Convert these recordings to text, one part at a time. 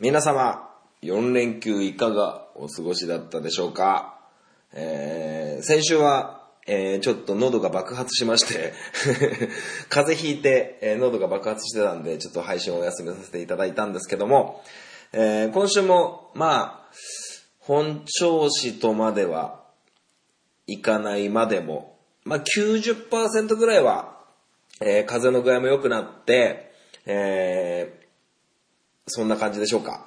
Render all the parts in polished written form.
皆様4連休いかがお過ごしだったでしょうか。先週は、ちょっと喉が爆発しまして風邪ひいて、喉が爆発してたんでちょっと配信をお休みさせていただいたんですけども、今週もまあ本調子とまではいかないまでも、まあ 90% ぐらいは、風邪の具合も良くなって、そんな感じでしょうか。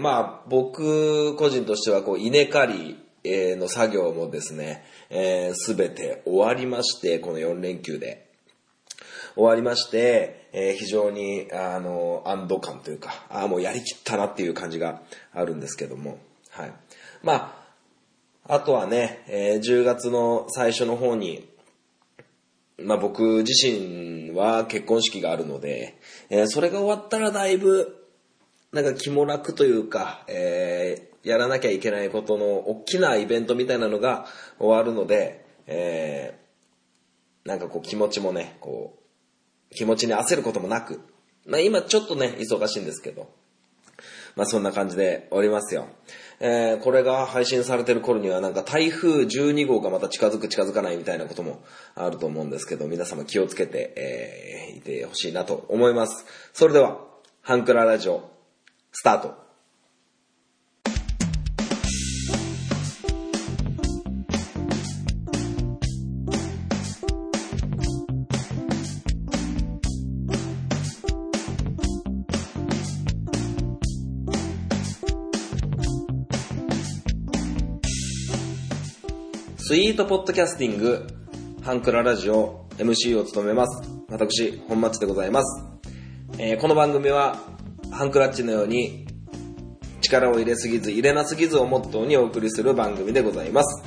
まあ僕個人としてはこう稲刈りの作業もですね、全て終わりましてこの4連休で終わりまして、非常に安堵感というかもうやりきったなっていう感じがあるんですけども、はい、まああとはね、10月の最初の方にまあ僕自身は結婚式があるので、それが終わったらだいぶなんか気も楽というか、やらなきゃいけないことの大きなイベントみたいなのが終わるので、なんかこう気持ちもねこう気持ちに焦ることもなく、まあ、今ちょっとね忙しいんですけど、まあそんな感じでおりますよ。これが配信されてる頃にはなんか台風12号がまた近づく近づかないみたいなこともあると思うんですけど、皆様気をつけて、いてほしいなと思います。それではハンクララジオスタート。スイートポッドキャスティングハンクララジオ MC を務めます私本町でございます。この番組はハンクラッチのように力を入れすぎず入れなすぎずをモットーにお送りする番組でございます。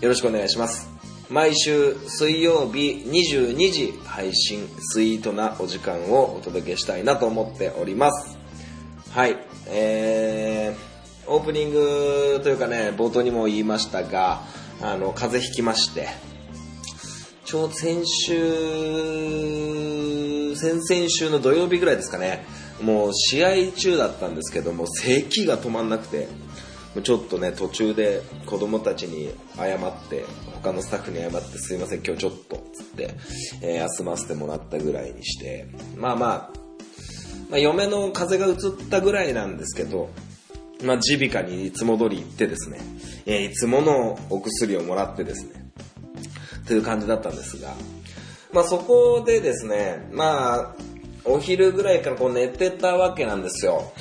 よろしくお願いします。毎週水曜日22時配信スイートなお時間をお届けしたいなと思っております。はい、オープニングというかね冒頭にも言いましたが風邪ひきまして、先週先々週の土曜日ぐらいですかね、もう試合中だったんですけども咳が止まんなくて、ちょっとね途中で子供たちに謝って他のスタッフに謝ってすいません今日ちょっとつって、休ませてもらったぐらいにして、まあまあ、嫁の風邪が移ったぐらいなんですけど、まあ耳鼻科にいつも通り行ってですね、いつものお薬をもらってですねという感じだったんですが、まあそこでですね、まあお昼ぐらいからこう寝てたわけなんですよ。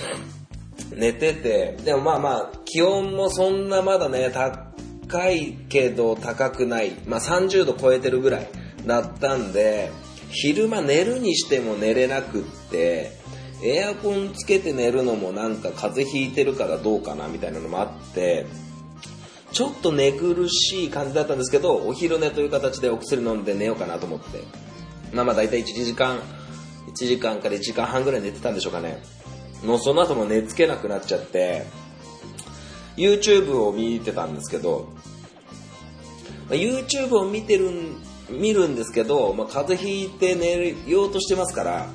寝てて、でもまあまあ気温もそんなまだね高いけど高くない、まあ30度超えてるぐらいだったんで、昼間寝るにしても寝れなくって、エアコンつけて寝るのもなんか風邪ひいてるからどうかなみたいなのもあって、ちょっと寝苦しい感じだったんですけど、お昼寝という形でお薬飲んで寝ようかなと思って、まあまあだいたい1時間から1時間半ぐらい寝てたんでしょうかね。もうその後も寝つけなくなっちゃって YouTube を見てたんですけど、 YouTube を見るんですけど、まあ、風邪ひいて寝ようとしてますから、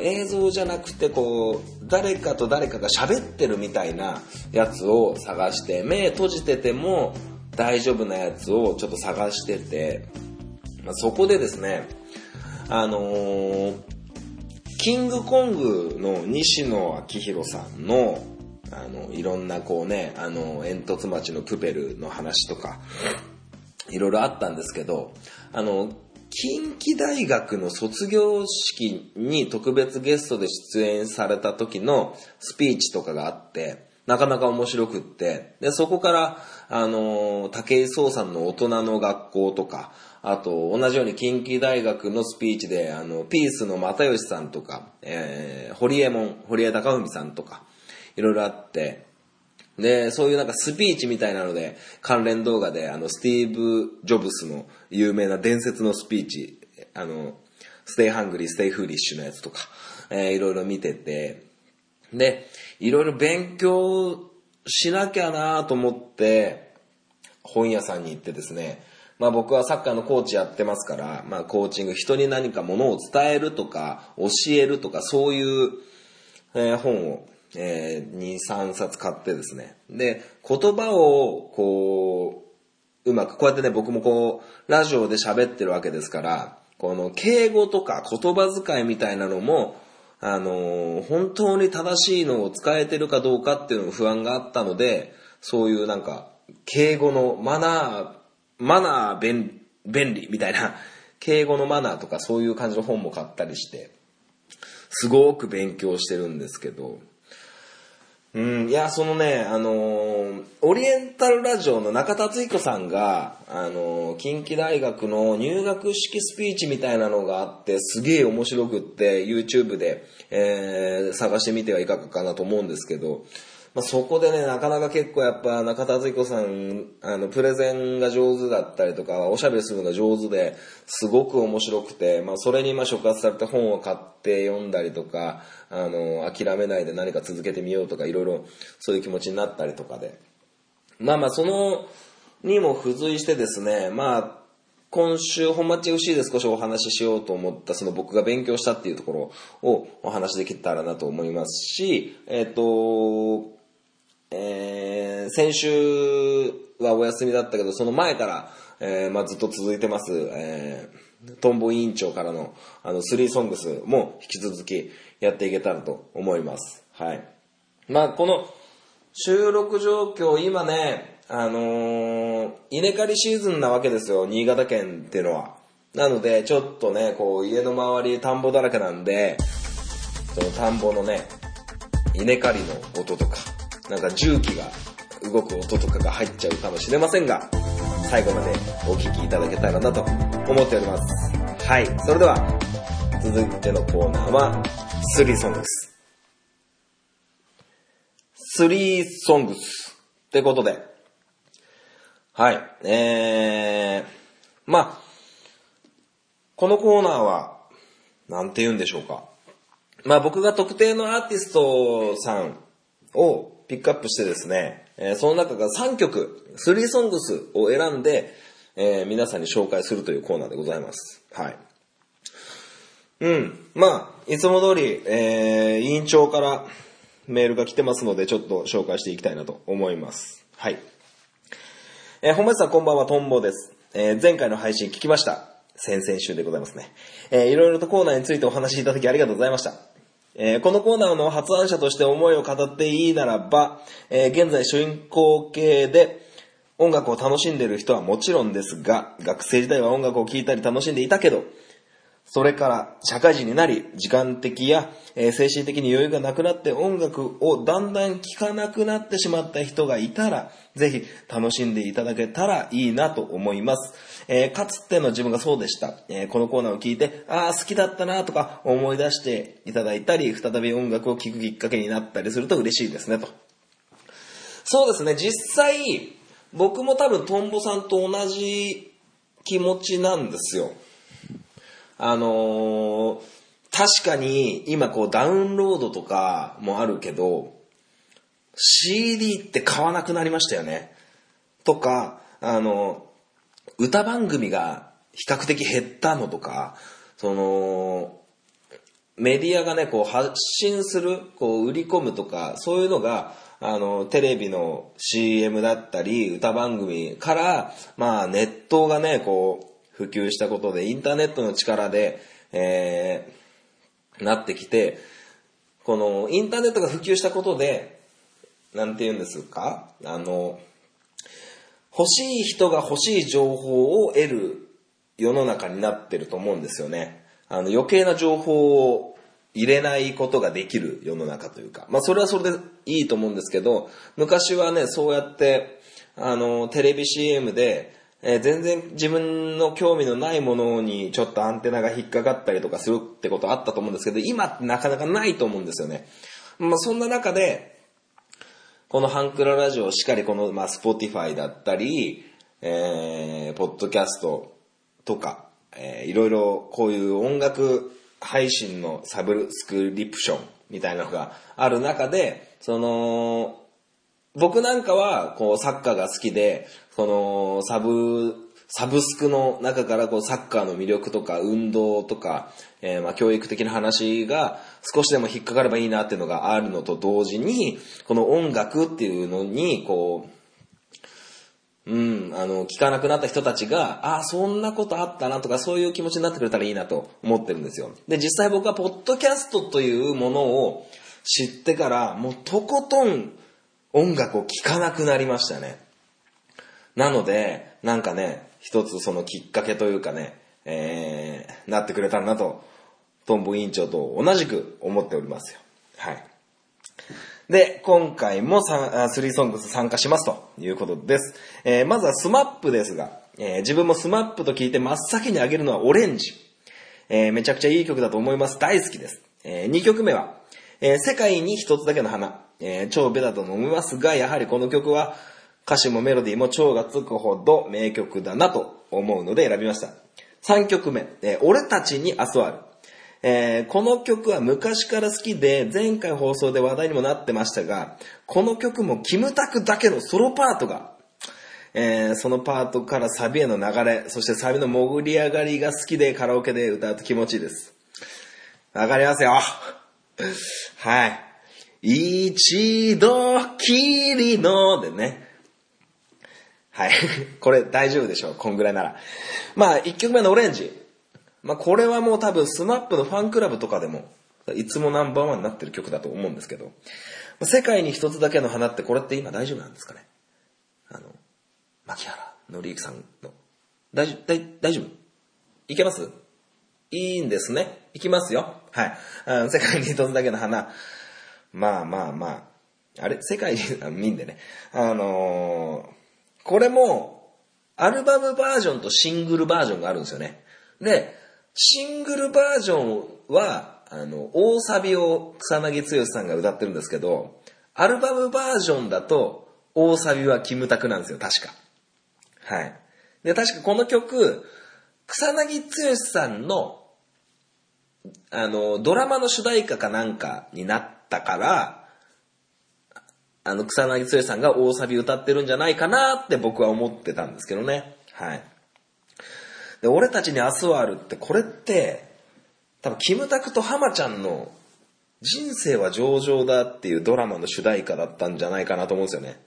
映像じゃなくてこう誰かと誰かが喋ってるみたいなやつを探して、目閉じてても大丈夫なやつをちょっと探してて、まあ、そこでですねキングコングの西野昭弘さんの、いろんなこうね、煙突町のプペルの話とか、いろいろあったんですけど、近畿大学の卒業式に特別ゲストで出演された時のスピーチとかがあって、なかなか面白くって、で、そこから、武井壮さんの大人の学校とか、あと同じように近畿大学のスピーチでピースの又吉さんとか、堀江貴文さんとかいろいろあって、でそういうなんかスピーチみたいなので関連動画でスティーブ・ジョブスの有名な伝説のスピーチステイハングリーステイフーリッシュのやつとか、いろいろ見てて、でいろいろ勉強しなきゃなと思って本屋さんに行ってですね、まあ僕はサッカーのコーチやってますから、まあコーチング、人に何かものを伝えるとか、教えるとか、そういう、本を2、3冊買ってですね。で、言葉をこう、うまく、こうやってね、僕もこう、ラジオで喋ってるわけですから、この敬語とか言葉遣いみたいなのも、本当に正しいのを使えてるかどうかっていうの不安があったので、そういうなんか、敬語のマナー便利みたいな、敬語のマナーとかそういう感じの本も買ったりして、すごく勉強してるんですけど、いや、そのね、オリエンタルラジオの中田敦彦さんが、近畿大学の入学式スピーチみたいなのがあって、すげえ面白くって、YouTube で、探してみてはいかがかなと思うんですけど、まあ、そこでね、なかなか結構やっぱ中田敦彦さん、プレゼンが上手だったりとか、おしゃべりするのが上手で、すごく面白くて、まあ、それに触発されて本を買って読んだりとか、諦めないで何か続けてみようとか、いろいろそういう気持ちになったりとかで。まあまあ、そのにも付随してですね、まあ、今週本マッチ FC で少しお話ししようと思ったその僕が勉強したっていうところをお話しできたらなと思いますし、先週はお休みだったけど、その前から、まあ、ずっと続いてます、トンボ委員長からの3ソングスも引き続きやっていけたらと思います。はい。まあ、この収録状況、今ね、稲刈りシーズンなわけですよ、新潟県っていうのは。なので、ちょっとね、こう、家の周り田んぼだらけなんで、その田んぼのね、稲刈りの音とか、なんか重機が動く音とかが入っちゃうかもしれませんが、最後までお聞きいただけたらなと思っております。はい、それでは続いてのコーナーは3ソングスってことで、はい、まあこのコーナーはなんて言うんでしょうか、まあ僕が特定のアーティストさんをピックアップしてですね、その中から3曲、3ソングスを選んで、皆さんに紹介するというコーナーでございます。はい。まあ、いつも通り、委員長からメールが来てますので、ちょっと紹介していきたいなと思います。はい。本町さんこんばんは、トンボです。前回の配信聞きました。先々週でございますね。いろいろとコーナーについてお話しいただきありがとうございました。このコーナーの発案者として思いを語っていいならば、現在進行形で音楽を楽しんでいる人はもちろんですが、学生時代は音楽を聴いたり楽しんでいたけど、それから社会人になり、時間的や、精神的に余裕がなくなって音楽をだんだん聴かなくなってしまった人がいたら、ぜひ楽しんでいただけたらいいなと思います。かつての自分がそうでした。このコーナーを聞いて、ああ好きだったなとか思い出していただいたり、再び音楽を聴くきっかけになったりすると嬉しいですねと。そうですね、実際僕も多分トンボさんと同じ気持ちなんですよ。確かに今こうダウンロードとかもあるけど CD って買わなくなりましたよね。とか、歌番組が比較的減ったのとか、そのメディアがねこう発信する、こう売り込むとか、そういうのがテレビの CM だったり歌番組から、まあ、ネットがねこう普及したことで、インターネットの力で、なってきて、このインターネットが普及したことで、なんて言うんですか、欲しい人が欲しい情報を得る世の中になってると思うんですよね。余計な情報を入れないことができる世の中というか、まあそれはそれでいいと思うんですけど、昔はね、そうやって、テレビ CM で、全然自分の興味のないものにちょっとアンテナが引っかかったりとかするってことあったと思うんですけど、今ってなかなかないと思うんですよね。まあそんな中で、このハンクララジオしっかり、このまあ Spotify だったり、ポッドキャストとか、いろいろこういう音楽配信のサブスクリプションみたいなのがある中で、その僕なんかはこうサッカーが好きで、そのサブサブスクの中からこうサッカーの魅力とか運動とか、まあ教育的な話が少しでも引っかかればいいなっていうのがあるのと同時に、この音楽っていうのにこう、聞かなくなった人たちが、あ、そんなことあったなとかそういう気持ちになってくれたらいいなと思ってるんですよ。で、実際僕はポッドキャストというものを知ってからもうとことん音楽を聴かなくなりましたね。なので、なんかね、一つそのきっかけというかね、なってくれたらなと、トンボ委員長と同じく思っておりますよ。はい。で、今回も3ソングス参加しますということです。まずはスマップですが、自分もスマップと聞いて真っ先に上げるのはオレンジ。めちゃくちゃいい曲だと思います。大好きです。2曲目は、世界に一つだけの花。超ベタだと思いますが、やはりこの曲は、歌詞もメロディーも蝶がつくほど名曲だなと思うので選びました。3曲目、俺たちに明日はある、この曲は昔から好きで前回放送で話題にもなってましたが、この曲もキムタクだけのソロパートが、そのパートからサビへの流れ、そしてサビの潜り上がりが好きでカラオケで歌うと気持ちいいです。わかりますよ。はい。一度きりのでね。はい。これ大丈夫でしょう。こんぐらいなら。まあ、1曲目のオレンジ。まあ、これはもう多分スマップのファンクラブとかでも、いつもナンバーワンになってる曲だと思うんですけど、世界に一つだけの花ってこれって今大丈夫なんですかね。牧原のりゆきさんの。大丈夫？いけます？いいんですね。いきますよ。はい。世界に一つだけの花。まあまあまあ。あれ？世界に、見んでね。これもアルバムバージョンとシングルバージョンがあるんですよね。で、シングルバージョンは大サビを草薙剛さんが歌ってるんですけど、アルバムバージョンだと大サビはキムタクなんですよ、確か。はい。で、確かこの曲、草薙剛さんのドラマの主題歌かなんかになったから。草薙剛さんが大サビ歌ってるんじゃないかなって僕は思ってたんですけどね。はい。で、俺たちに明日はあるって、これって、多分キムタクとハマちゃんの人生は上々だっていうドラマの主題歌だったんじゃないかなと思うんですよね。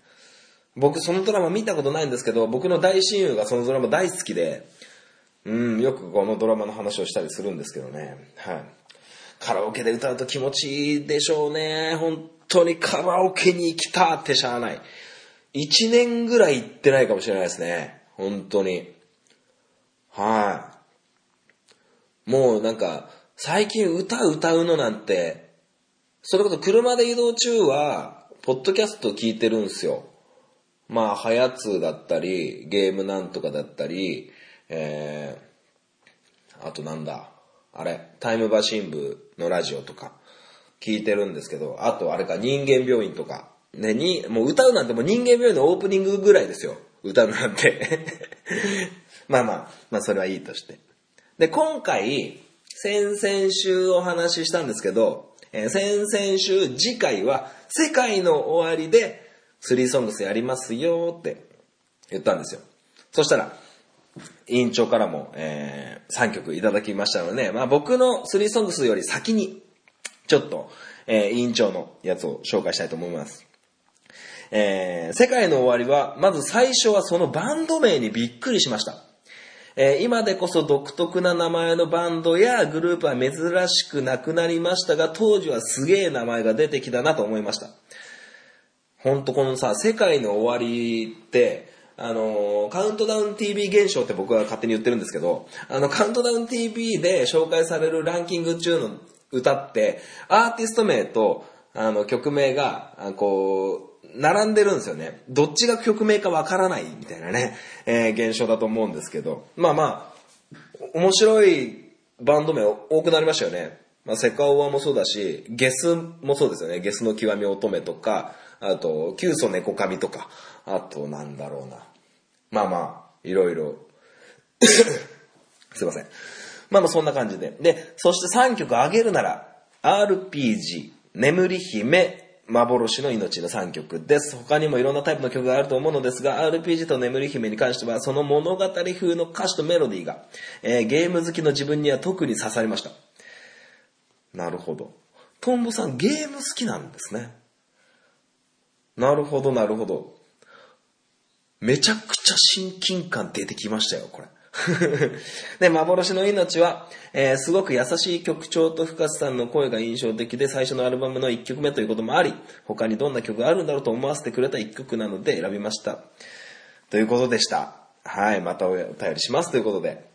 僕そのドラマ見たことないんですけど、僕の大親友がそのドラマ大好きで、よくこのドラマの話をしたりするんですけどね。はい。カラオケで歌うと気持ちいいでしょうね。本当にカラオケに行きたってしゃあない。1年ぐらい行ってないかもしれないですね。本当に。はい。もうなんか、最近歌うのなんて、それこそ車で移動中は、ポッドキャスト聞いてるんですよ。まあ、はやつだったり、ゲームなんとかだったり、あとなんだ、あれ、タイムマシン部のラジオとか。聞いてるんですけど、あとあれか、人間病院とかね、にもう歌うなんてもう人間病院のオープニングぐらいですよ、歌うなんて。まあそれはいいとして、で、今回先々週お話ししたんですけど、先々週、次回は世界の終わりで3ソングスやりますよって言ったんですよ。そしたら委員長からも、3曲いただきましたので、ね、まあ僕の3ソングスより先にちょっと、委員長のやつを紹介したいと思います。世界の終わりは、まず最初はそのバンド名にびっくりしました。今でこそ独特な名前のバンドやグループは珍しくなくなりましたが、当時はすげえ名前が出てきたなと思いました。ほんとこのさ、世界の終わりって、カウントダウン TV 現象って僕は勝手に言ってるんですけど、カウントダウン TV で紹介されるランキング中の歌って、アーティスト名と、曲名が、こう、並んでるんですよね。どっちが曲名かわからない、みたいなね、現象だと思うんですけど。まあまあ、面白いバンド名多くなりましたよね。まあ、セカオワもそうだし、ゲスもそうですよね。ゲスの極み乙女とか、あと、キュウソネコカミとか、あと、なんだろうな。まあまあ、いろいろ。すいません。まあまあそんな感じで。で、そして3曲あげるなら、RPG、眠り姫、幻の命の3曲です。他にもいろんなタイプの曲があると思うのですが、RPG と眠り姫に関してはその物語風の歌詞とメロディーが、ゲーム好きの自分には特に刺さりました。なるほど。トンボさんゲーム好きなんですね。なるほどなるほど。めちゃくちゃ親近感出てきましたよこれ。で、幻の命は、すごく優しい曲調と深津さんの声が印象的で、最初のアルバムの1曲目ということもあり、他にどんな曲があるんだろうと思わせてくれた1曲なので選びましたということでした。はい、またお便りしますということで、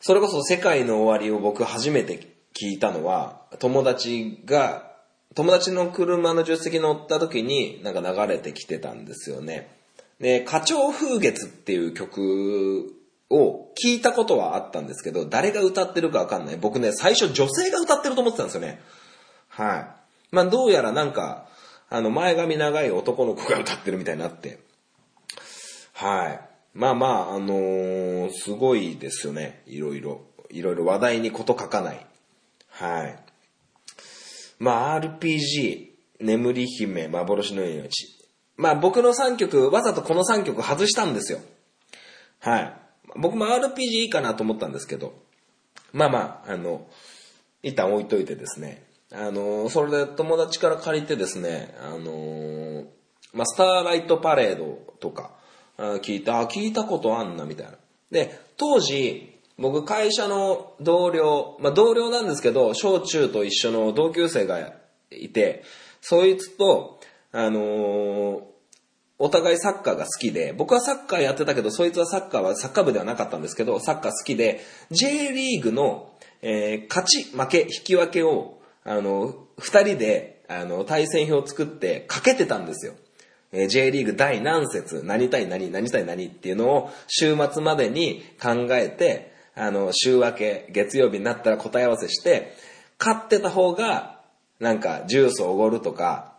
それこそ世界の終わりを僕初めて聞いたのは、友達の車の助手席に乗った時になんか流れてきてたんですよね。で、花鳥風月っていう曲を聞いたことはあったんですけど、誰が歌ってるかわかんない。僕ね、最初女性が歌ってると思ってたんですよね。はい。まあどうやらなんか、前髪長い男の子が歌ってるみたいになって。はい。まあまあ、すごいですよね。いろいろ話題にこと書かない。はい。まあ RPG、眠り姫、幻の命。まあ僕の3曲、わざとこの3曲外したんですよ。はい。僕も RPG いいかなと思ったんですけど、まあまあ、一旦置いといてですね、それで友達から借りてですね、まあ、スターライトパレードとか、聞いたことあんな、みたいな。で、当時、僕会社の同僚、まあ同僚なんですけど、小中と一緒の同級生がいて、そいつと、お互いサッカーが好きで、僕はサッカーやってたけど、そいつはサッカー部ではなかったんですけど、サッカー好きで、J リーグの、勝ち、負け、引き分けを、二人で、対戦表を作ってかけてたんですよ。J リーグ第何節、何対何、何対何っていうのを週末までに考えて、週明け、月曜日になったら答え合わせして、勝ってた方が、なんか、ジュースをおごるとか、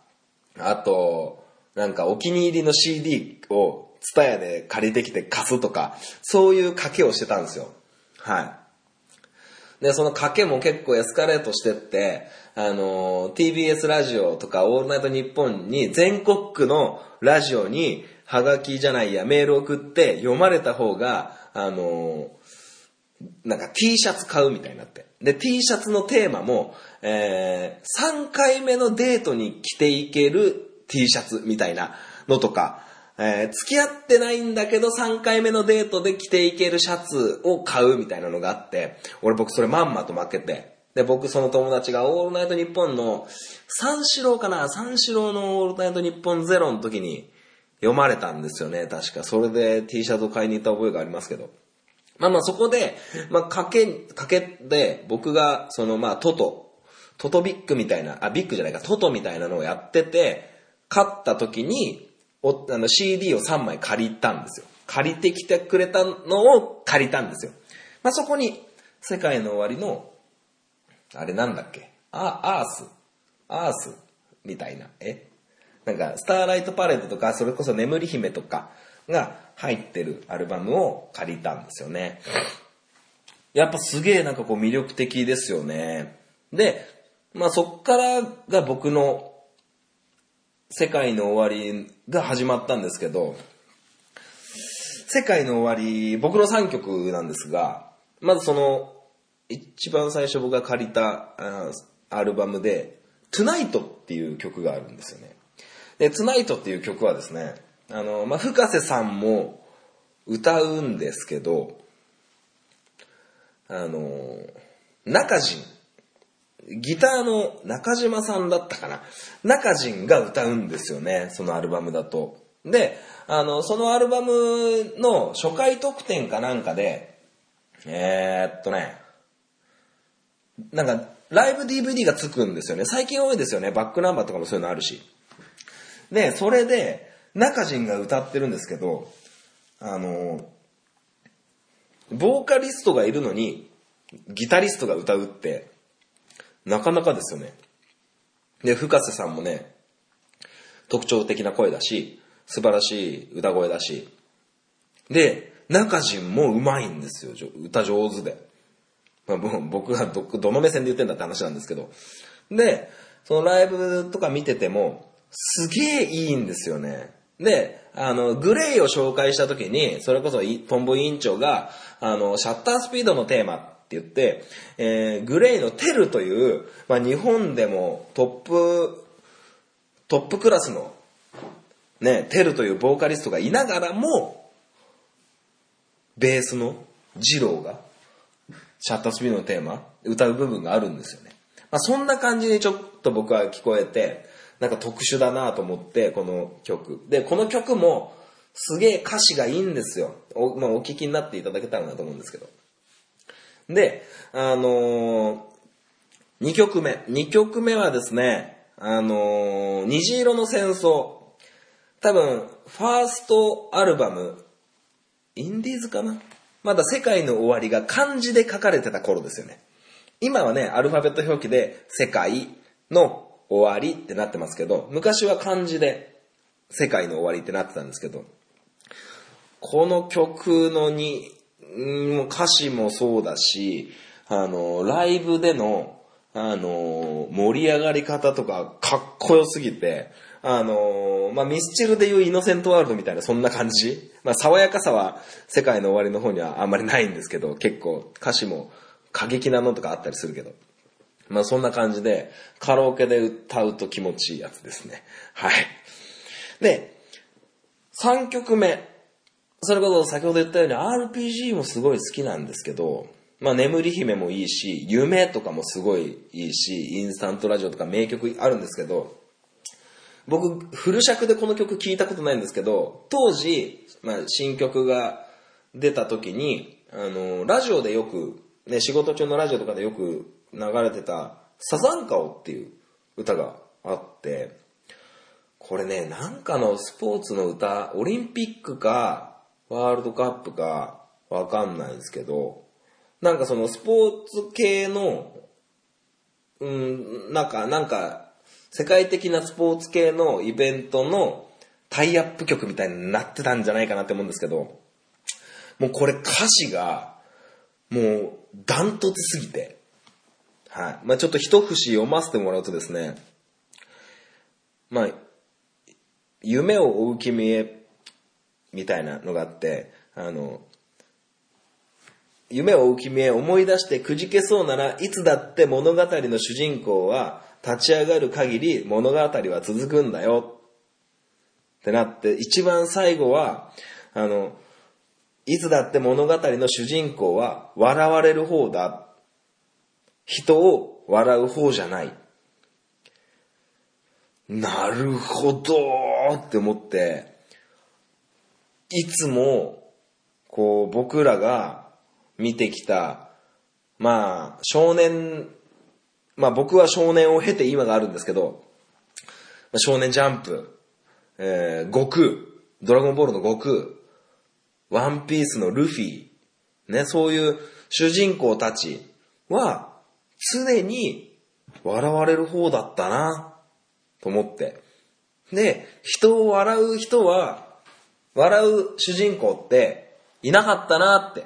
あと、なんかお気に入りの CD をTSUTAYAで借りてきて貸すとか、そういう賭けをしてたんですよ。はい。で、その賭けも結構エスカレートしてって、TBS ラジオとかオールナイトニッポンに全国区のラジオにハガキじゃないや、メール送って読まれた方が、なんか T シャツ買うみたいになって。で、T シャツのテーマも、3回目のデートに着ていける T シャツみたいなのとか、付き合ってないんだけど3回目のデートで着ていけるシャツを買うみたいなのがあって、僕それまんまと負けて、で、僕その友達がオールナイトニッポンの三四郎のオールナイトニッポンゼロの時に読まれたんですよね、確か。それで T シャツを買いに行った覚えがありますけど。まあまあそこで、まあ賭けで僕がそのまあトトビックみたいな、ビックじゃないか、トトみたいなのをやってて、勝った時に、CD を3枚借りたんですよ。借りてきてくれたのを借りたんですよ。まあそこに、世界の終わりの、あれなんだっけ、アースみたいな、なんか、スターライトパレードとか、それこそ眠り姫とかが、入ってるアルバムを借りたんですよね。やっぱすげえなんかこう魅力的ですよね。で、まあそっからが僕の世界の終わりが始まったんですけど、世界の終わり、僕の3曲なんですが、まずその一番最初僕が借りたアルバムで Tonight っていう曲があるんですよね。で、Tonight っていう曲はですね、まあ、深瀬さんも歌うんですけど、中人、ギターの中島さんだったかな。中人が歌うんですよね、そのアルバムだと。で、そのアルバムの初回特典かなんかで、なんかライブ DVD がつくんですよね。最近多いですよね。バックナンバーとかもそういうのあるし。で、それで、中人が歌ってるんですけど、ボーカリストがいるのにギタリストが歌うってなかなかですよね。で、深瀬さんもね、特徴的な声だし、素晴らしい歌声だし、で、中人もうまいんですよ、歌上手で。まあ、僕がどの目線で言ってんだって話なんですけど、で、そのライブとか見ててもすげえいいんですよね。で、グレイを紹介した時に、それこそトンボ委員長が、シャッタースピードのテーマって言って、グレイのテルという、まあ、日本でもトップクラスの、ね、テルというボーカリストがいながらも、ベースのジローが、シャッタースピードのテーマ、歌う部分があるんですよね。まあ、そんな感じにちょっと僕は聞こえて、なんか特殊だなと思って、この曲。で、この曲もすげえ歌詞がいいんですよ。まあ、お聞きになっていただけたらなと思うんですけど。で、2曲目。2曲目はですね、虹色の戦争。多分、ファーストアルバム、インディーズかな？まだ世界の終わりが漢字で書かれてた頃ですよね。今はね、アルファベット表記で世界の終わりってなってますけど、昔は漢字で世界の終わりってなってたんですけど、この曲のに歌詞もそうだし、ライブでの盛り上がり方とかかっこよすぎて、まあ、ミスチルでいうイノセントワールドみたいなそんな感じ、まあ、爽やかさは世界の終わりの方にはあんまりないんですけど、結構歌詞も過激なのとかあったりするけど、まあそんな感じで、カラオケで歌うと気持ちいいやつですね。はい。で、3曲目。それこそ先ほど言ったように RPG もすごい好きなんですけど、まあ眠り姫もいいし、夢とかもすごいいいし、インスタントラジオとか名曲あるんですけど、僕、フル尺でこの曲聞いたことないんですけど、当時、まあ新曲が出た時に、ラジオでよく、ね、仕事中のラジオとかでよく、流れてたサザンカオっていう歌があって、これね、なんかのスポーツの歌、オリンピックかワールドカップかわかんないんですけど、なんかそのスポーツ系のなんか世界的なスポーツ系のイベントのタイアップ曲みたいになってたんじゃないかなって思うんですけど、もうこれ歌詞がもうダントツすぎて、はい。まぁ、あ、ちょっと一節読ませてもらうとですね、まぁ、あ、夢を追う君へ、みたいなのがあって、夢を追う君へ思い出してくじけそうならいつだって物語の主人公は立ち上がる限り物語は続くんだよ。ってなって、一番最後は、いつだって物語の主人公は笑われる方だ。人を笑う方じゃない。なるほどーって思って、いつも、こう僕らが見てきた、まあ少年、まあ僕は少年を経て今があるんですけど、少年ジャンプ、悟空、ドラゴンボールの悟空、ワンピースのルフィ、ね、そういう主人公たちは、常に笑われる方だったなと思って。で、人を笑う人は、笑う主人公っていなかったなって。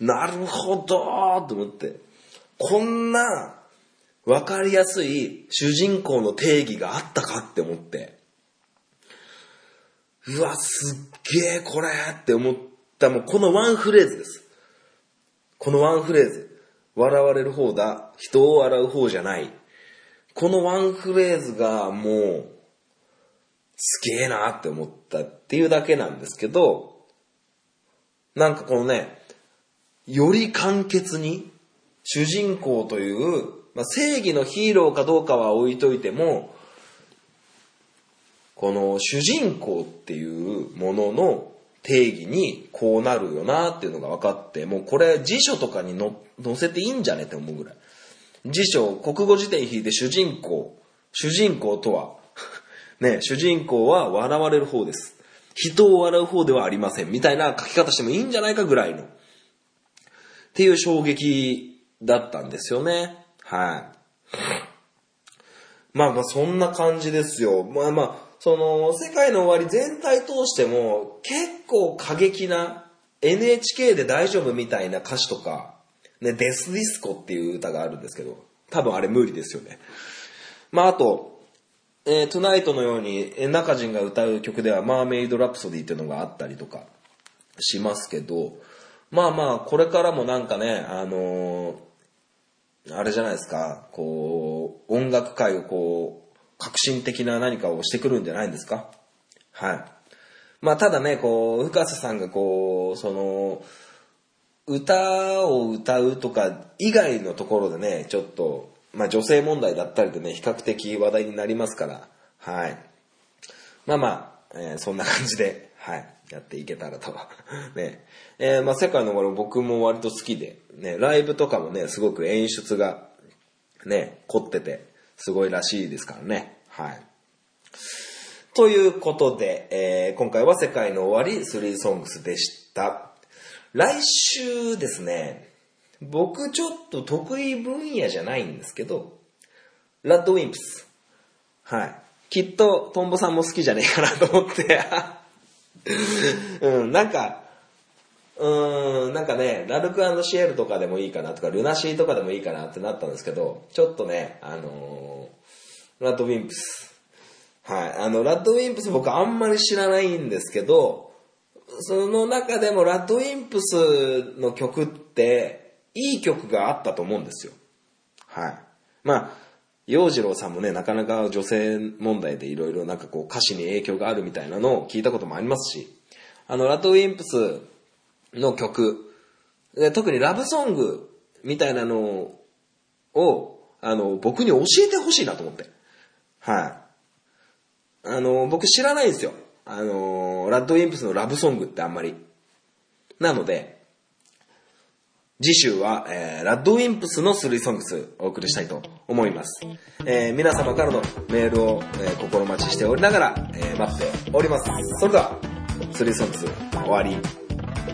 なるほどーと思って。こんなわかりやすい主人公の定義があったかって思って。うわ、すっげーこれって思った。もうこのワンフレーズです。このワンフレーズ。笑われる方だ。人を笑う方じゃない。このワンフレーズがもう、すげえなって思ったっていうだけなんですけど、なんかこのね、より簡潔に、主人公という、まあ、正義のヒーローかどうかは置いといても、この主人公っていうものの、定義にこうなるよなっていうのが分かって、もうこれ辞書とかに載せていいんじゃねって思うぐらい、辞書国語辞典引いて主人公とはね、主人公は笑われる方です、人を笑う方ではありませんみたいな書き方してもいいんじゃないかぐらいのっていう衝撃だったんですよね。はい。まあまあそんな感じですよ。まあまあその世界の終わり全体通しても結構過激な NHK で大丈夫みたいな歌詞とか、ね、デスディスコっていう歌があるんですけど、多分あれ無理ですよね。まああと、Tonight のように中人が歌う曲ではマーメイドラプソディっていうのがあったりとかしますけど、まあまあこれからもなんかね、あれじゃないですか、こう音楽界をこう革新的な何かをしてくるんじゃないんですか。はい。まあただね、こう深瀬さんがこうその歌を歌うとか以外のところでね、ちょっとまあ女性問題だったりでね、比較的話題になりますから、はい。まあまあ、そんな感じで、はい。やっていけたらとね、まあ世界のもの僕も割と好きでね、ライブとかもねすごく演出がね凝っててすごいらしいですからね、はい。ということで、今回は世界の終わり3ソングスでした。来週ですね、僕ちょっと得意分野じゃないんですけど、ラッドウィンプス、はい。きっとトンボさんも好きじゃねえかなと思って。うん、なんかね、ラルク&シエルとかでもいいかなとか、ルナシーとかでもいいかなってなったんですけど、ちょっとね、ラッドウィンプス。はい。ラッドウィンプス僕あんまり知らないんですけど、その中でもラッドウィンプスの曲って、いい曲があったと思うんですよ。はい。まあ、洋次郎さんもね、なかなか女性問題でいろいろなんかこう歌詞に影響があるみたいなのを聞いたこともありますし、ラッドウィンプスの曲で、特にラブソングみたいなのを、僕に教えてほしいなと思って。はい。僕知らないんですよ。ラッドウィンプスのラブソングってあんまり。なので、次週は、ラッドウィンプスの3ソングスをお送りしたいと思います。皆様からのメールを、心待ちしておりながら、待っております。それでは3ソングス終わり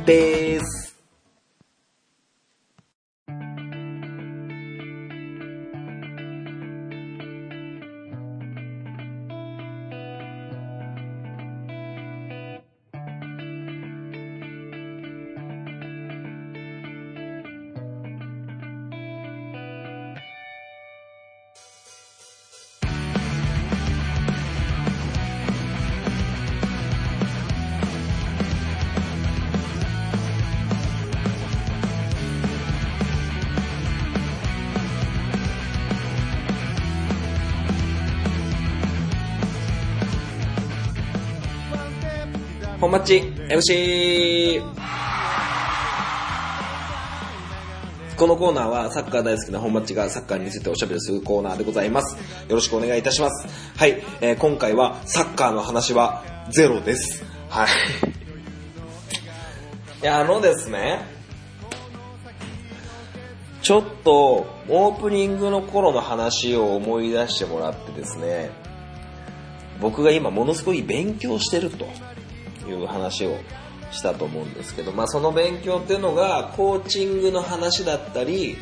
です。本マッチ MC。 このコーナーはサッカー大好きな本マッチがサッカーについておしゃべりするコーナーでございます。よろしくお願いいたします。はい、今回はサッカーの話はゼロです。はい。いや、ですね、ちょっとオープニングの頃の話を思い出してもらってですね、僕が今ものすごい勉強してるという話をしたと思うんですけど、まあ、その勉強っていうのがコーチングの話だったり、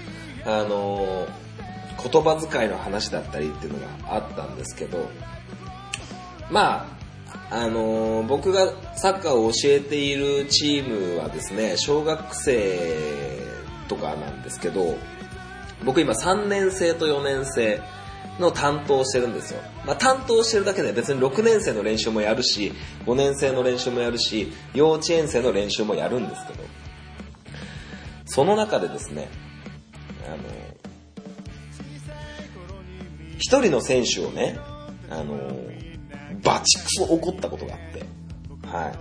言葉遣いの話だったりっていうのがあったんですけど、まあ、僕がサッカーを教えているチームはですね、小学生とかなんですけど、僕今3年生と4年生の担当してるんですよ。まあ、担当してるだけで別に6年生の練習もやるし、5年生の練習もやるし、幼稚園生の練習もやるんですけど、その中でですね、一人の選手をね、バチクソ怒ったことがあって、は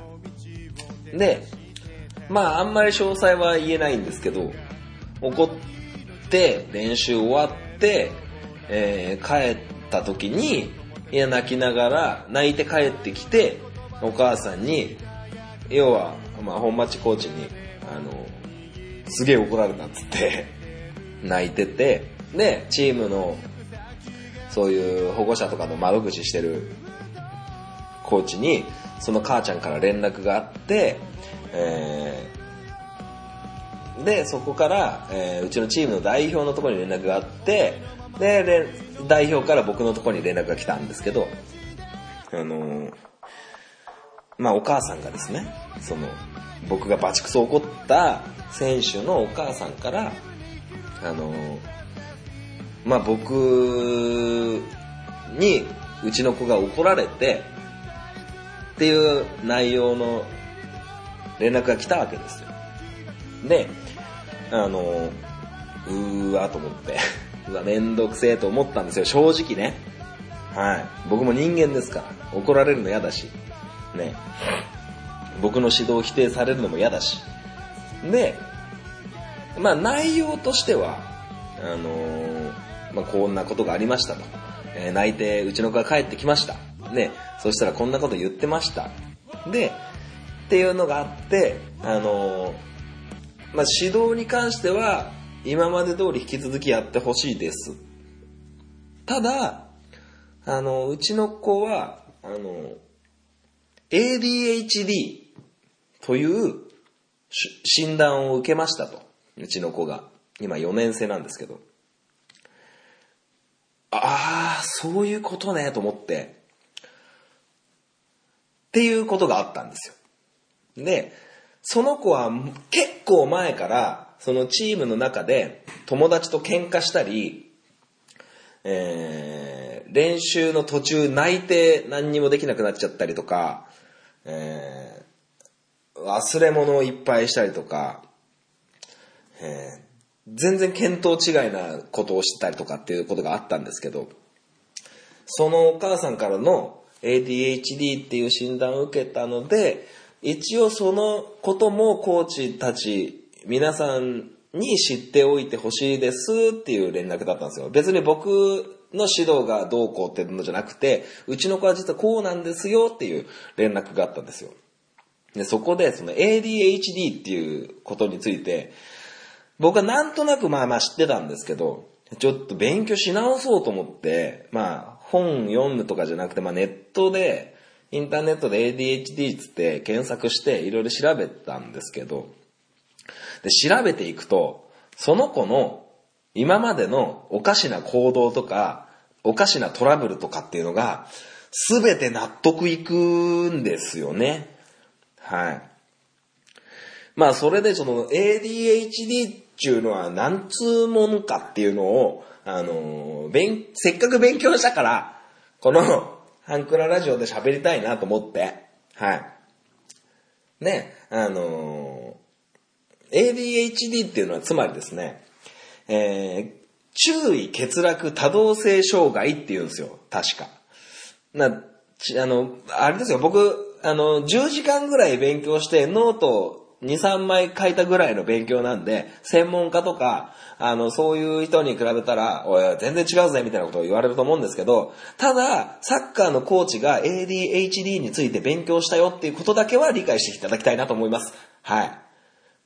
い。で、まああんまり詳細は言えないんですけど、怒って練習終わって、帰った時に、いや、泣きながら、泣いて帰ってきて、お母さんに、要は、まあ、本町コーチに、すげえ怒られたっつって、泣いてて、で、チームの、そういう保護者とかの窓口してるコーチに、その母ちゃんから連絡があって、で、そこから、うちのチームの代表のところに連絡があって、で、代表から僕のところに連絡が来たんですけど、まあ、お母さんがですね、僕がバチクソ怒った選手のお母さんから、まあ、僕にうちの子が怒られてっていう内容の連絡が来たわけですよ。で、と思ってめんどくせえと思ったんですよ、正直ね。はい、僕も人間ですから怒られるの嫌だしね、僕の指導を否定されるのも嫌だし。で、まあ内容としてはこんなことがありましたと、泣いてうちの子が帰ってきましたね、そしたらこんなこと言ってましたでっていうのがあって、指導に関しては今まで通り引き続きやってほしいです。ただうちの子はADHD という診断を受けましたと。うちの子が今4年生なんですけど、ああそういうことねと思ってっていうことがあったんですよ。で、その子は結構前からそのチームの中で友達と喧嘩したり、練習の途中泣いて何にもできなくなっちゃったりとか、忘れ物をいっぱいしたりとか、全然見当違いなことをしたりとかっていうことがあったんですけど、そのお母さんからの ADHD っていう診断を受けたので、一応そのこともコーチたち皆さんに知っておいてほしいですっていう連絡だったんですよ。別に僕の指導がどうこうっていうのじゃなくて、うちの子は実はこうなんですよっていう連絡があったんですよ。で、そこでその ADHD っていうことについて僕はなんとなく知ってたんですけど、ちょっと勉強し直そうと思って、本読むとかじゃなくて、ネットで、インターネットで ADHD つって検索していろいろ調べたんですけど、で、調べていくと、その子の今までのおかしな行動とか、おかしなトラブルとかっていうのが、すべて納得いくんですよね。はい。それでその ADHD っていうのは何つうもんかっていうのを、せっかく勉強したから、このハンクララジオで喋りたいなと思って、はい。ね、ADHD っていうのはつまりですね、注意欠落多動性障害っていうんですよ、確か。あれですよ、僕、10時間ぐらい勉強してノートを2,3 枚書いたぐらいの勉強なんで、専門家とかそういう人に比べたらおい全然違うぜみたいなことを言われると思うんですけど、ただサッカーのコーチが ADHD について勉強したよっていうことだけは理解していただきたいなと思います。はい。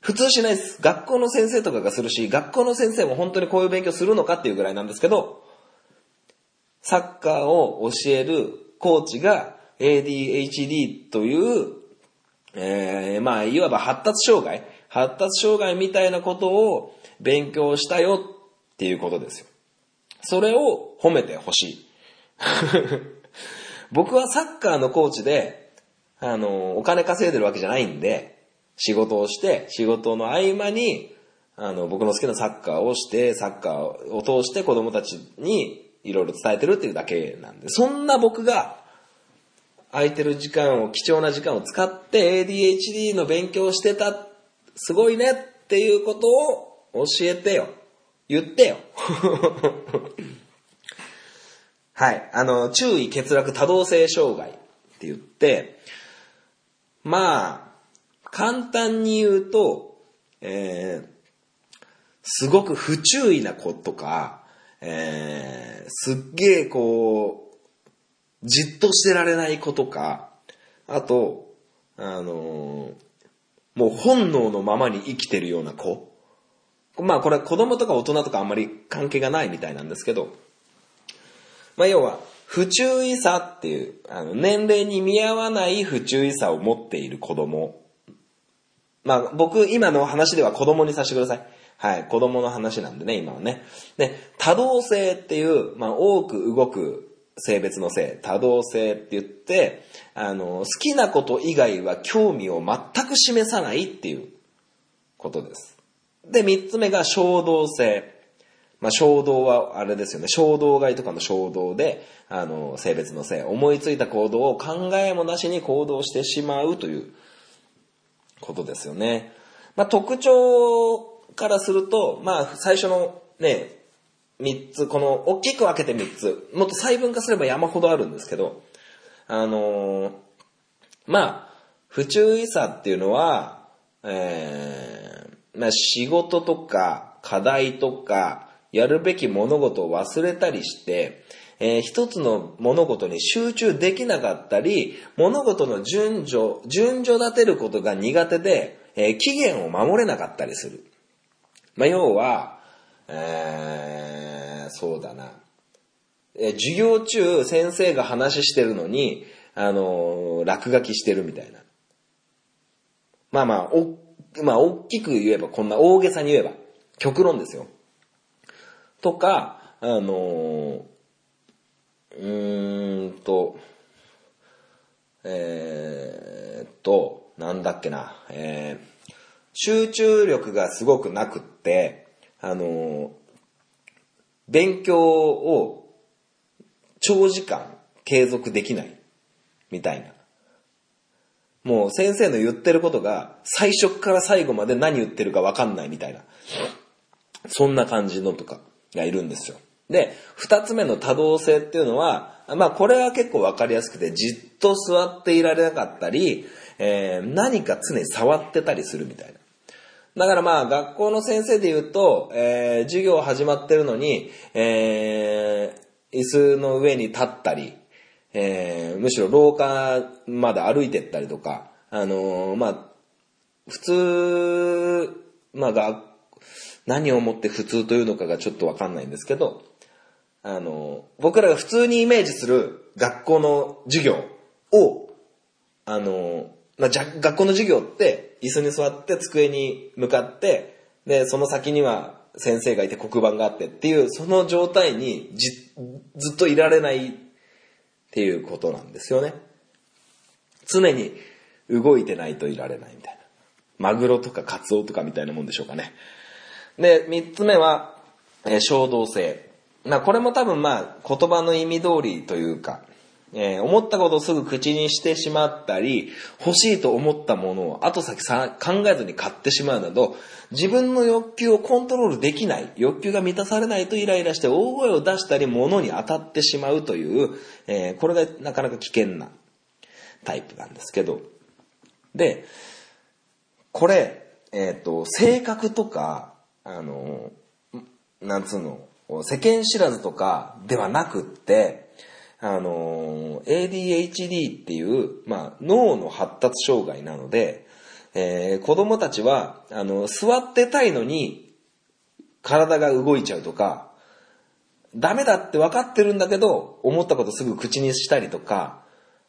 普通しないです。学校の先生とかがするし、学校の先生も本当にこういう勉強するのかっていうぐらいなんですけど、サッカーを教えるコーチが ADHD といういわば発達障害みたいなことを勉強したよっていうことですよ。それを褒めてほしい。僕はサッカーのコーチで、お金稼いでるわけじゃないんで、仕事をして、仕事の合間に、僕の好きなサッカーをして、サッカーを通して子供たちにいろいろ伝えてるっていうだけなんで、そんな僕が、空いてる時間を、貴重な時間を使って ADHD の勉強してた、すごいねっていうことを教えてよ、言ってよ。はい、注意欠落多動性障害って言って、簡単に言うと、すごく不注意な子とか、すっげえじっとしてられない子とか、あと、もう本能のままに生きてるような子。これは子供とか大人とかあんまり関係がないみたいなんですけど、要は、不注意さっていう、年齢に見合わない不注意さを持っている子供。僕、今の話では子供にさせてください。はい、子供の話なんでね、今はね。で、多動性っていう、多く動く、性別の性、多動性って言って、好きなこと以外は興味を全く示さないっていうことです。で、3つ目が衝動性。まあ、衝動はあれですよね、衝動買いとかの衝動で、性別の性、思いついた行動を考えもなしに行動してしまうということですよね。まあ、特徴からすると、まあ、最初のね、3つ、この大きく分けて3つ、もっと細分化すれば山ほどあるんですけど、まあ、不注意さっていうのは、まあ、仕事とか課題とかやるべき物事を忘れたりして、一つの物事に集中できなかったり、物事の順序立てることが苦手で、期限を守れなかったりする。まあ、要は、そうだな、授業中先生が話してるのに、落書きしてるみたいな。まあまあ、大きく言えば、こんな大げさに言えば、極論ですよ。とか、なんだっけな、集中力がすごくなくって、勉強を長時間継続できないみたいな。もう先生の言ってることが最初から最後まで何言ってるか分かんないみたいな、そんな感じのとかがいるんですよ。で、二つ目の多動性っていうのは、まあこれは結構分かりやすくて、じっと座っていられなかったり、何か常に触ってたりするみたいな。だからまあ学校の先生で言うと、授業始まってるのに、椅子の上に立ったり、むしろ廊下まで歩いてったりとか、まあ、普通、まあ何をもって普通というのかがちょっとわかんないんですけど、僕らが普通にイメージする学校の授業を、学校の授業って椅子に座って机に向かって、で、その先には先生がいて黒板があってっていう、その状態にずっといられないっていうことなんですよね。常に動いてないといられないみたいな。マグロとかカツオとかみたいなもんでしょうかね。で、3つ目は、衝動性。これも多分まあ言葉の意味通りというか、思ったことをすぐ口にしてしまったり、欲しいと思ったものを後先考えずに買ってしまうなど、自分の欲求をコントロールできない、欲求が満たされないとイライラして大声を出したり物に当たってしまうという、これがなかなか危険なタイプなんですけど。で、これ、性格とか、世間知らずとかではなくって、ADHD っていう、まあ、脳の発達障害なので、子供たちは、座ってたいのに体が動いちゃうとか、ダメだって分かってるんだけど、思ったことすぐ口にしたりとか、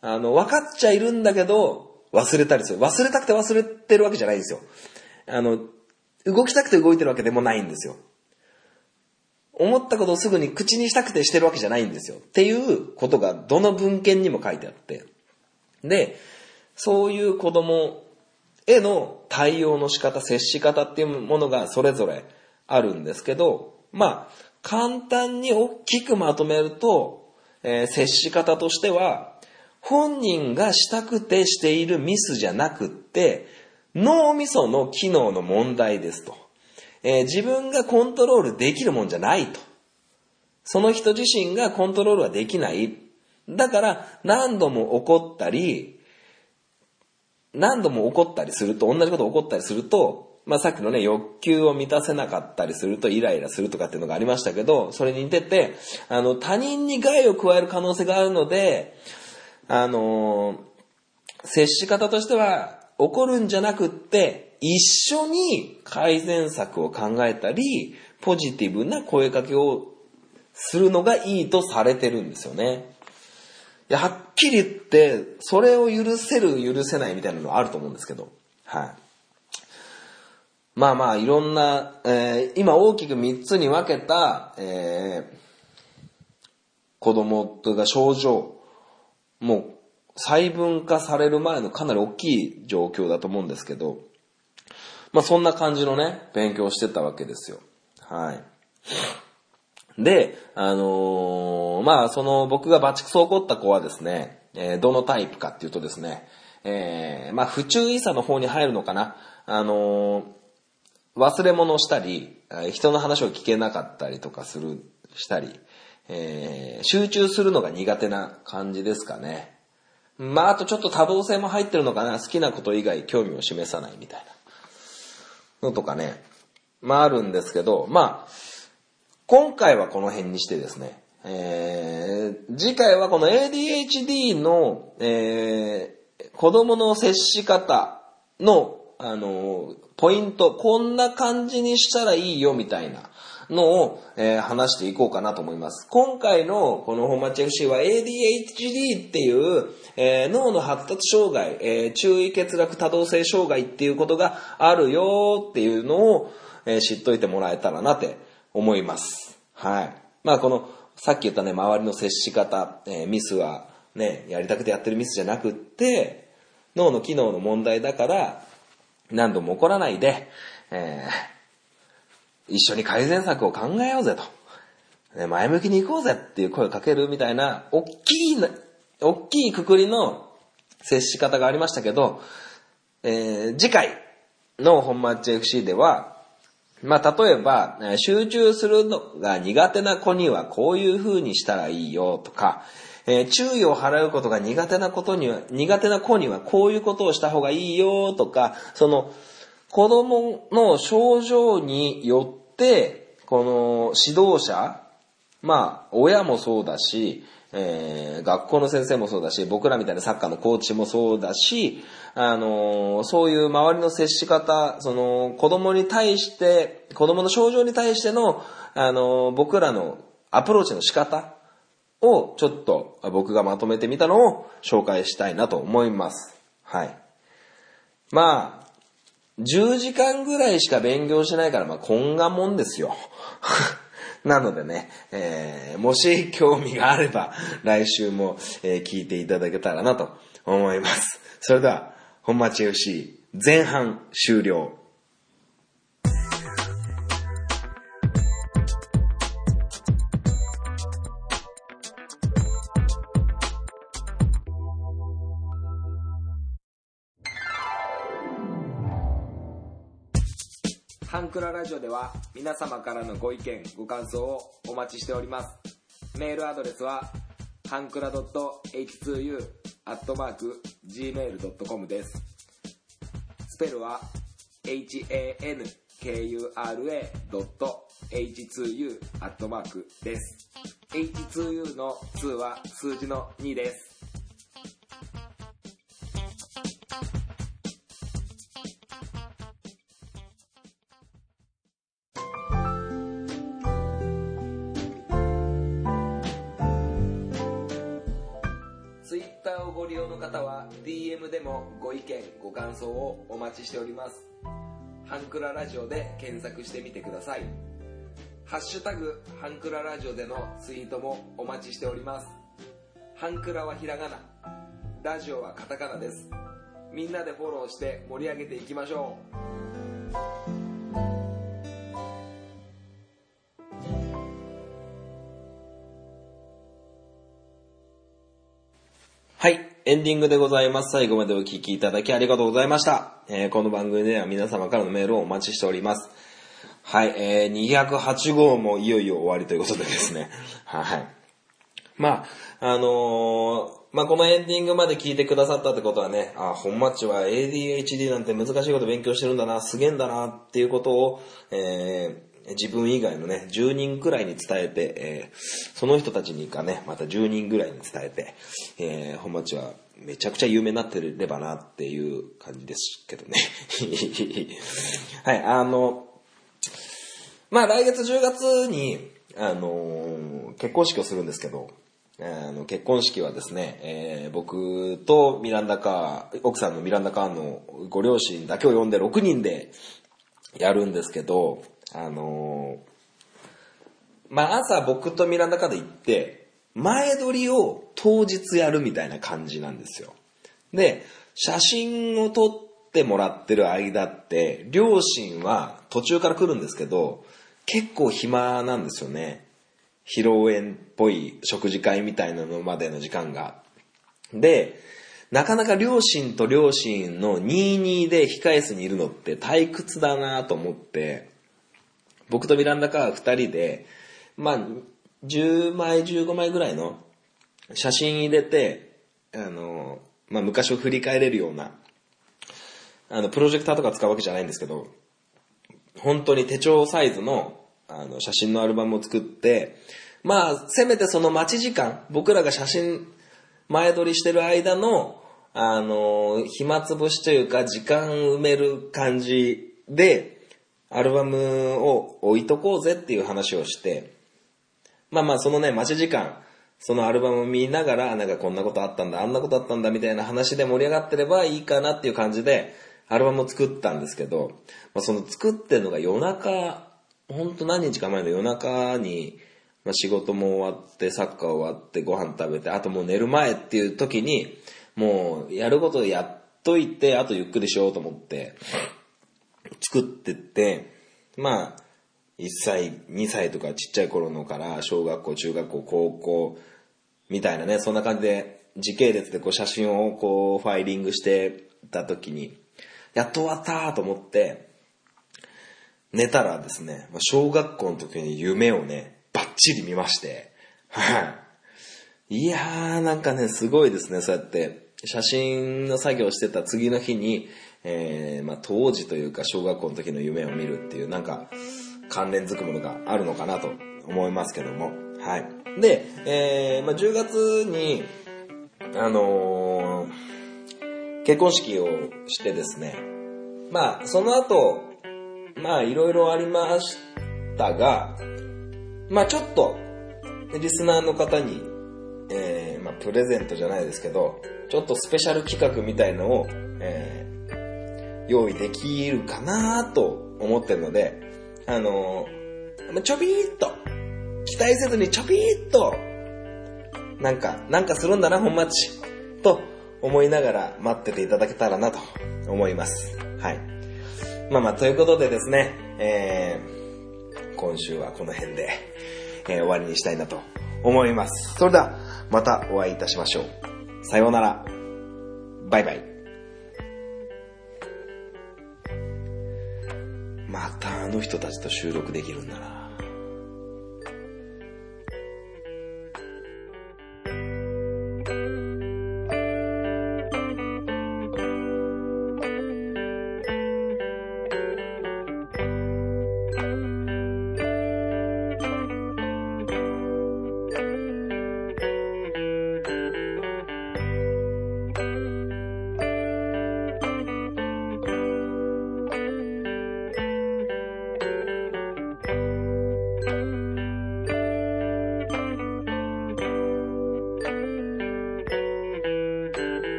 分かっちゃいるんだけど、忘れたりする。忘れたくて忘れてるわけじゃないんですよ。動きたくて動いてるわけでもないんですよ。思ったことをすぐに口にしたくてしてるわけじゃないんですよ。っていうことがどの文献にも書いてあって。で、そういう子供への対応の仕方、接し方っていうものがそれぞれあるんですけど、まあ、簡単に大きくまとめると、接し方としては、本人がしたくてしているミスじゃなくって、脳みその機能の問題ですと。自分がコントロールできるもんじゃないと。その人自身がコントロールはできない。だから何度も怒ったりすると、同じこと怒ったりすると、まあ、さっきのね、欲求を満たせなかったりするとイライラするとかっていうのがありましたけど、それに似てて、他人に害を加える可能性があるので、接し方としては、怒るんじゃなくって、一緒に改善策を考えたり、ポジティブな声かけをするのがいいとされてるんですよね。いや、はっきり言って、それを許せる、許せないみたいなのはあると思うんですけど、はい。まあまあ、いろんな、今大きく3つに分けた、子供というか症状も細分化される前のかなり大きい状況だと思うんですけど、まあそんな感じのね、勉強をしてたわけですよ。はい。で、まあ、その僕がバチクソ怒った子はですね、どのタイプかっていうとですね、まあ、不注意さの方に入るのかな。忘れ物をしたり、人の話を聞けなかったりとかしたり、集中するのが苦手な感じですかね。まあ、あとちょっと多動性も入ってるのかな。好きなこと以外興味を示さないみたいなのとかね。まあ、あるんですけど、まあ、今回はこの辺にしてですね、次回はこの ADHD の、子供の接し方の、ポイント、こんな感じにしたらいいよみたいなのを、話していこうかなと思います。今回のこの本町 FC は ADHD っていう、脳の発達障害、注意欠落多動性障害っていうことがあるよっていうのを、知っといてもらえたらなって思います。はい。まあこのさっき言ったね、周りの接し方、ミスはね、やりたくてやってるミスじゃなくって、脳の機能の問題だから、何度も怒らないで、一緒に改善策を考えようぜと、ね、前向きに行こうぜっていう声をかけるみたいな、大きいくくりの接し方がありましたけど、次回の本マッチ FC では、まあ、例えば、集中するのが苦手な子にはこういう風にしたらいいよとか、注意を払うことが苦手な子にはこういうことをした方がいいよとか、その子供の症状によって、この指導者、まあ、親もそうだし、学校の先生もそうだし、僕らみたいなサッカーのコーチもそうだし、そういう周りの接し方、その子供に対して、子供の症状に対しての、僕らのアプローチの仕方をちょっと僕がまとめてみたのを紹介したいなと思います。はい。まあ、10時間ぐらいしか勉強しないから、まあこんなもんですよ。なのでね、もし興味があれば来週も、聞いていただけたらなと思います。それでは本町 FC 前半終了。ハンクララジオでは皆様からのご意見ご感想をお待ちしております。メールアドレスはハンクラ .h2u@gmail.com です。スペルは hankura.h2u@ です。 h2u の2は数字の2です。ご利用の方は DM でもご意見ご感想をお待ちしております。ハンクララジオで検索してみてください。ハッシュタグハンクララジオでのツイートもお待ちしております。ハンクラはひらがな、ラジオはカタカナです。みんなでフォローして盛り上げていきましょう。はい。エンディングでございます。最後までお聞きいただきありがとうございました。この番組では皆様からのメールをお待ちしております。はい。208号もいよいよ終わりということでですね。はい。まあ、まあ、このエンディングまで聞いてくださったってことはね、あ、本マッチは ADHD なんて難しいこと勉強してるんだな、すげえんだなっていうことを、自分以外のね、10人くらいに伝えて、その人たちにかね、また10人ぐらいに伝えて、本町はめちゃくちゃ有名になってればなっていう感じですけどね。はい、まあ、来月10月に、結婚式をするんですけど、結婚式はですね、僕とミランダカー、奥さんのミランダカーのご両親だけを呼んで6人でやるんですけど、まあ、朝僕とミランダカーで行って、前撮りを当日やるみたいな感じなんですよ。で、写真を撮ってもらってる間って、両親は途中から来るんですけど、結構暇なんですよね。披露宴っぽい食事会みたいなのまでの時間が。で、なかなか両親と両親の 2-2 で控え室にいるのって退屈だなと思って、僕とミランダカー2人で、10枚15枚ぐらいの写真入れて、昔を振り返れるような、プロジェクターとか使うわけじゃないんですけど、本当に手帳サイズの、写真のアルバムを作って、せめてその待ち時間、僕らが写真前撮りしてる間の、暇つぶしというか、時間埋める感じで、アルバムを置いとこうぜっていう話をして、そのね、待ち時間、そのアルバムを見ながら、こんなことあったんだ、あんなことあったんだ、みたいな話で盛り上がってればいいかなっていう感じで、アルバムを作ったんですけど、その作ってるのが夜中、ほんと何日か前の夜中に、仕事も終わって、サッカー終わって、ご飯食べて、あともう寝る前っていう時に、もうやることやっといて、あとゆっくりしようと思って、作ってって、1歳、2歳とかちっちゃい頃のから、小学校、中学校、高校、みたいなね、そんな感じで、時系列で写真をファイリングしてた時に、やっと終わったと思って、寝たらですね、小学校の時に夢をね、バッチリ見まして、いやー、すごいですね、そうやって。写真の作業してた次の日に、当時というか小学校の時の夢を見るっていう、関連づくものがあるのかなと思いますけども。はい。で、10月に、結婚式をしてですね。その後、いろいろありましたが、ちょっと、リスナーの方に、プレゼントじゃないですけど、ちょっとスペシャル企画みたいのを、用意できるかなと思ってるので、ちょびーっと、期待せずにちょびーっと、なんかするんだな、本町、と思いながら待ってていただけたらなと思います。はい。ということでですね、今週はこの辺で、終わりにしたいなと思います。それでは、またお会いいたしましょう。さようなら。バイバイ。またあの人たちと収録できるんだな。